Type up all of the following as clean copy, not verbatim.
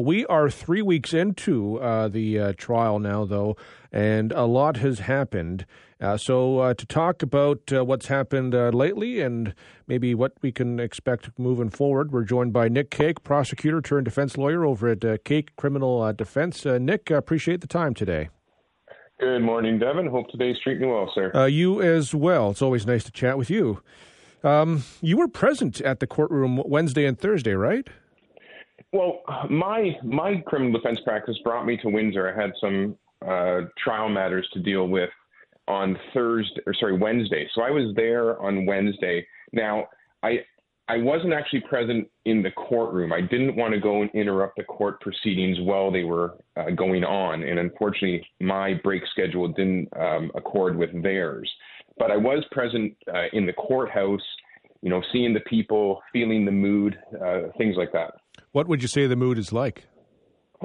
We are 3 weeks into the trial now, though, and a lot has happened. So to talk about what's happened lately and maybe what we can expect moving forward, we're joined by Nick Cake, prosecutor turned defense lawyer over at Cake Criminal Defense. Nick, appreciate the time today. Good morning, Devin. Hope today's treating you well, sir. You as well. It's always nice to chat with you. You were present at the courtroom Wednesday and Thursday, right? Well, my criminal defense practice brought me to Windsor. I had some trial matters to deal with on Wednesday. So I was there on Wednesday. Now, I wasn't actually present in the courtroom. I didn't want to go and interrupt the court proceedings while they were going on. And unfortunately, my break schedule didn't accord with theirs. But I was present in the courthouse, you know, seeing the people, feeling the mood, things like that. What would you say the mood is like?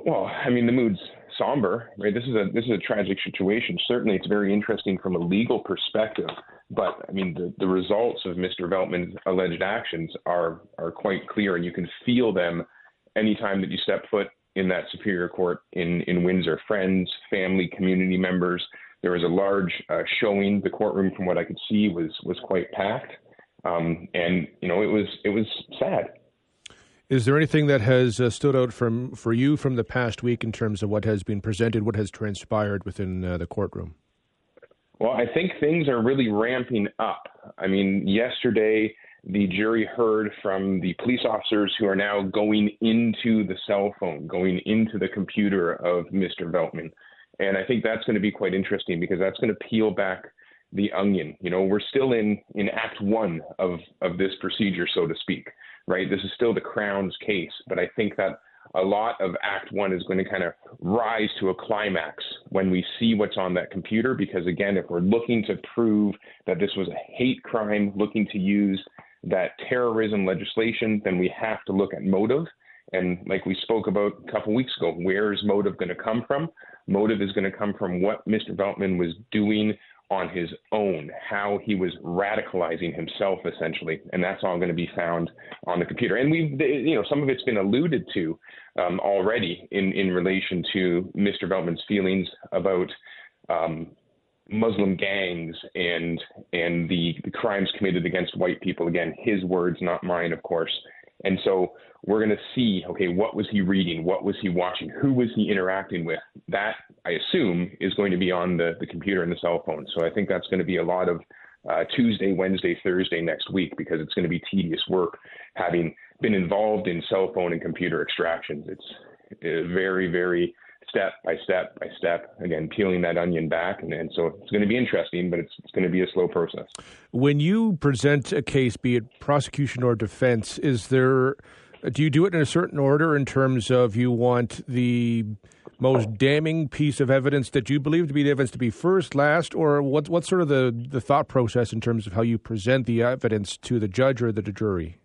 Well, I mean, the mood's somber, right? This is a tragic situation. Certainly, it's very interesting from a legal perspective. But, I mean, the results of Mr. Veltman's alleged actions are quite clear, and you can feel them anytime that you step foot in that Superior Court in Windsor. Friends, family, community members. There was a large showing. The courtroom, from what I could see, was quite packed, and you know it was sad. Is there anything that has stood out for you from the past week in terms of what has been presented, what has transpired within the courtroom? Well, I think things are really ramping up. I mean, yesterday the jury heard from the police officers who are now going into the cell phone, going into the computer of Mr. Veltman. And I think that's going to be quite interesting because that's going to peel back the onion. You know, we're still in Act 1 of this procedure, so to speak, right? This is still the Crown's case, but I think that a lot of Act 1 is going to kind of rise to a climax when we see what's on that computer because, again, if we're looking to prove that this was a hate crime, looking to use that terrorism legislation, then we have to look at motive. And like we spoke about a couple weeks ago, where is motive going to come from? Motive is going to come from what Mr. Veltman was doing on his own, how he was radicalizing himself, essentially. And that's all going to be found on the computer. And we've, you know, some of it's been alluded to already in relation to Mr. Veltman's feelings about Muslim gangs and the crimes committed against white people. Again, his words, not mine, of course. And so we're going to see, okay, what was he reading? What was he watching? Who was he interacting with? That, I assume, is going to be on the computer and the cell phone. So I think that's going to be a lot of Tuesday, Wednesday, Thursday next week because it's going to be tedious work having been involved in cell phone and computer extractions. It's very, very step by step by step, again, peeling that onion back. And so it's going to be interesting, but it's going to be a slow process. When you present a case, be it prosecution or defense, do you do it in a certain order in terms of you want the most damning piece of evidence that you believe to be the evidence to be first, last, or what's sort of the thought process in terms of how you present the evidence to the judge or the jury?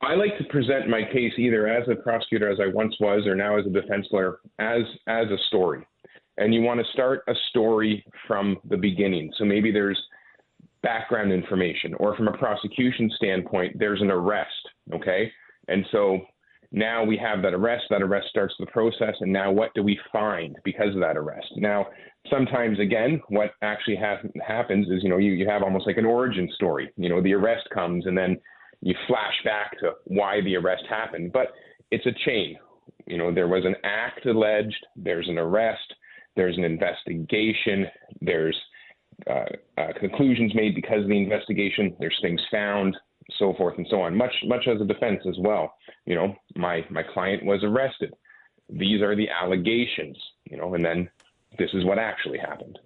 I like to present my case either as a prosecutor, as I once was, or now as a defense lawyer, as a story. And you want to start a story from the beginning. So maybe there's background information, or from a prosecution standpoint, there's an arrest, okay? And so now we have that arrest starts the process, and now what do we find because of that arrest? Now, sometimes, again, what actually happens is, you know, you have almost like an origin story. You know, the arrest comes, and then you flash back to why the arrest happened, but it's a chain. You know, there was an act alleged, there's an arrest, there's an investigation, there's conclusions made because of the investigation, there's things found, so forth and so on, much as a defense as well. You know, my client was arrested. These are the allegations, you know, and then this is what actually happened.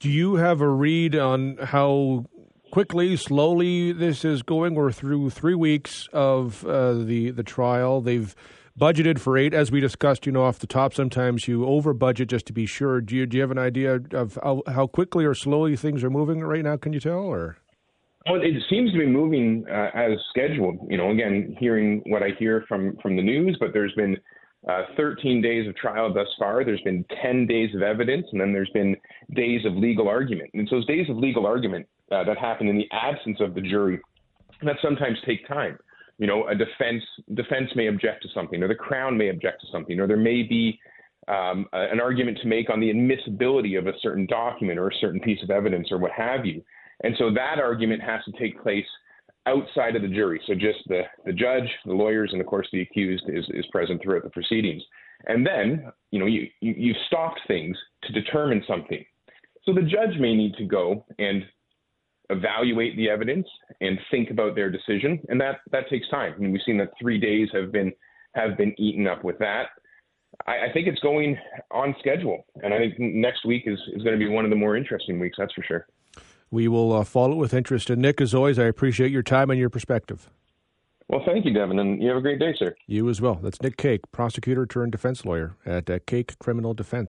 Do you have a read on how quickly, slowly, this is going? We're through 3 weeks of the trial. They've budgeted for 8, as we discussed, you know, off the top. Sometimes you over-budget just to be sure. Do you have an idea of how quickly or slowly things are moving right now? Can you tell? Or? Well, it seems to be moving as scheduled. You know, again, hearing what I hear from the news, but there's been 13 days of trial thus far. There's been 10 days of evidence, and then there's been days of legal argument. And so those days of legal argument that happen in the absence of the jury, and that sometimes take time. you know, a defense may object to something, or the Crown may object to something, or there may be an argument to make on the admissibility of a certain document or a certain piece of evidence or what have you. And so that argument has to take place outside of the jury. So just the judge, the lawyers, and of course the accused is present throughout the proceedings. And then, you know, you've stopped things to determine something. So the judge may need to go and evaluate the evidence and think about their decision. And that takes time. I mean, we've seen that 3 days have been eaten up with that. I think it's going on schedule. And I think next week is going to be one of the more interesting weeks, that's for sure. We will follow with interest. And Nick, as always, I appreciate your time and your perspective. Well, thank you, Devin, and you have a great day, sir. You as well. That's Nick Cake, prosecutor turned defense lawyer at Cake Criminal Defense.